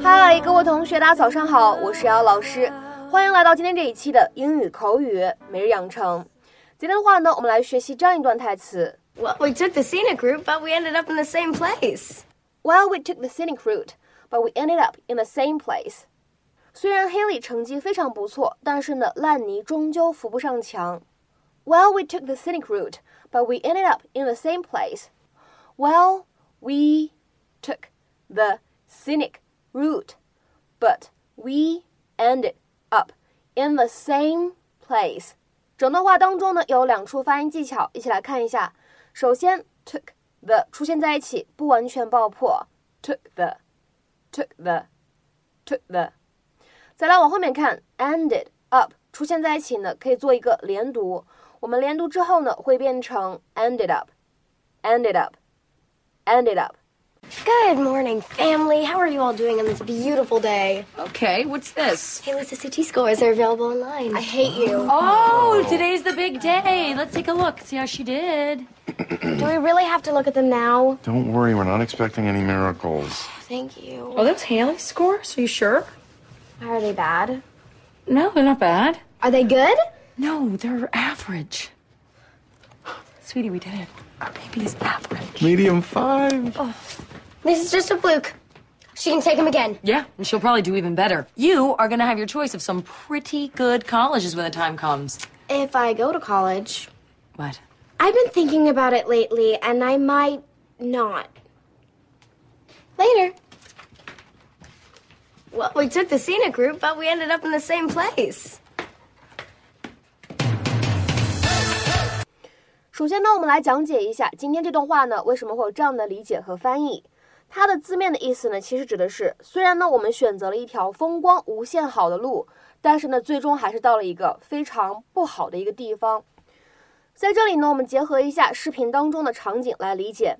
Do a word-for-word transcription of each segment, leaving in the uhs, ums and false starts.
嗨，各位同学，大家早上好，我是姚老师，欢迎来到今天这一期的英语口语每日养成。今天的话呢，我们来学习这样一段台词。Well, we took the scenic route, but we ended up in the same place. Well, we took the scenic route, but we ended up in the same place. 虽然 Haley 成绩非常不错，但是呢，烂泥终究扶不上墙。Well, we took the scenic route, but we ended up in the same place. Well, we took the scenic route, but we ended up in the same place. 整段话当中呢，有两处发音技巧，一起来看一下。首先 took the 出现在一起，不完全爆破 took the took the took the。 再来往后面看 ended up 出现在一起呢，可以做一个连读，我们连读之后呢，会变成 ended up ended up ended up。Good morning, family. How are you all doing on this beautiful day? Okay, what's this? Haley's S A T scores are available online. I hate you. Oh, today's the big day. Let's take a look, see how she did. Do we really have to look at them now? Don't worry, we're not expecting any miracles. Thank you. Oh, that's Haley's scores? Are you sure? Are they bad? No, they're not bad. Are they good? No, they're average. Sweetie, we did it. Our baby is average. Medium five. Oh. This is just a fluke. She can take him again. Yeah, and she'll probably do even better. You are going to have your choice of some pretty good colleges when the time comes. If I go to college. What? I've been thinking about it lately, and I might not. Later. Well, we took the scenic route, but we ended up in the same place. 首先呢，我们来讲解一下今天这段话呢，为什么会有这样的理解和翻译。它的字面的意思呢，其实指的是，虽然呢我们选择了一条风光无限好的路，但是呢最终还是到了一个非常不好的一个地方。在这里呢，我们结合一下视频当中的场景来理解。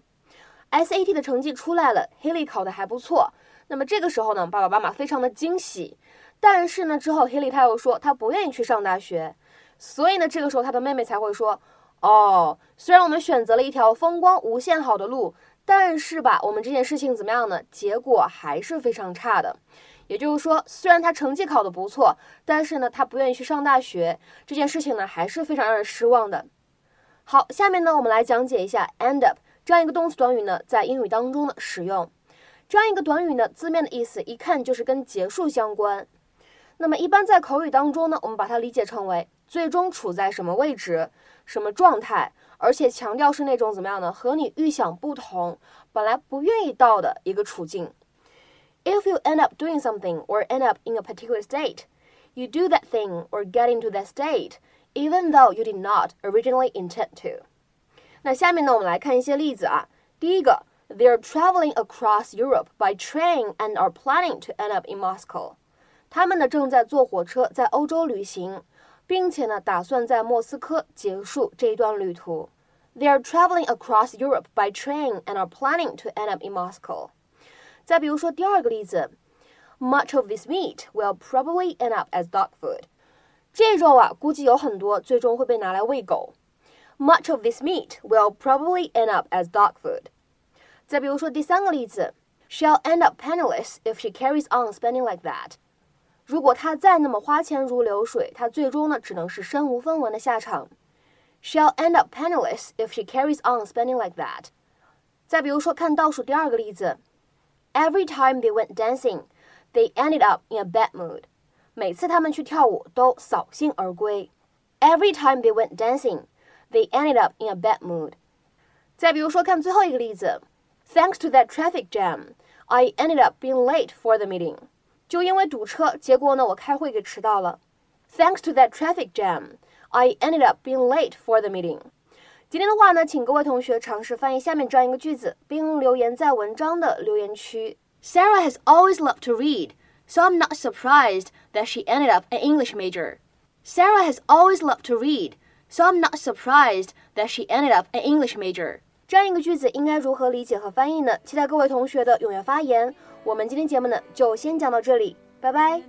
S A T 的成绩出来了， Haley 考得还不错，那么这个时候呢，爸爸妈妈非常的惊喜，但是呢之后 Haley 她又说她不愿意去上大学，所以呢这个时候她的妹妹才会说，哦，虽然我们选择了一条风光无限好的路，但是吧，我们这件事情怎么样呢？结果还是非常差的。也就是说，虽然他成绩考得不错，但是呢，他不愿意去上大学，这件事情呢，还是非常让人失望的。好，下面呢，我们来讲解一下 end up 这样一个动词短语呢，在英语当中的使用。这样一个短语呢，字面的意思一看就是跟结束相关。那么一般在口语当中呢，我们把它理解成为最终处在什么位置、什么状态，而且强调是那种怎么样呢？和你预想不同，本来不愿意到的一个处境。If you end up doing something or end up in a particular state, you do that thing or get into that state, even though you did not originally intend to. 那下面呢，我们来看一些例子啊。第一个 ，They are traveling across Europe by train and are planning to end up in Moscow. 他们呢正在坐火车在欧洲旅行，并且呢打算在莫斯科结束这一段旅途。They are traveling across Europe by train and are planning to end up in Moscow. 再比如说第二个例子 ，Much of this meat will probably end up as dog food. 这肉啊，估计有很多最终会被拿来喂狗。Much of this meat will probably end up as dog food. 再比如说第三个例子 ，She'll end up penniless if she carries on spending like that.如果他再那么花钱如流水，他最终呢只能是身无分文的下场。She'll end up penniless if she carries on spending like that. 再比如说看倒数第二个例子 ，Every time they went dancing, they ended up in a bad mood. 每次他们去跳舞都扫兴而归。Every time they went dancing, they ended up in a bad mood. 再比如说看最后一个例子 ，Thanks to that traffic jam, I ended up being late for the meeting.就因为堵车，结果呢，我开会给迟到了。Thanks to that traffic jam, I ended up being late for the meeting. 今天的话呢，请各位同学尝试翻译下面这样一个句子，并留言在文章的留言区。Sarah has always loved to read, so I'm not surprised that she ended up an English major. Sarah has always loved to read, so I'm not surprised that she ended up an English major.这样一个句子应该如何理解和翻译呢？期待各位同学的踊跃发言。我们今天节目呢，就先讲到这里，拜拜。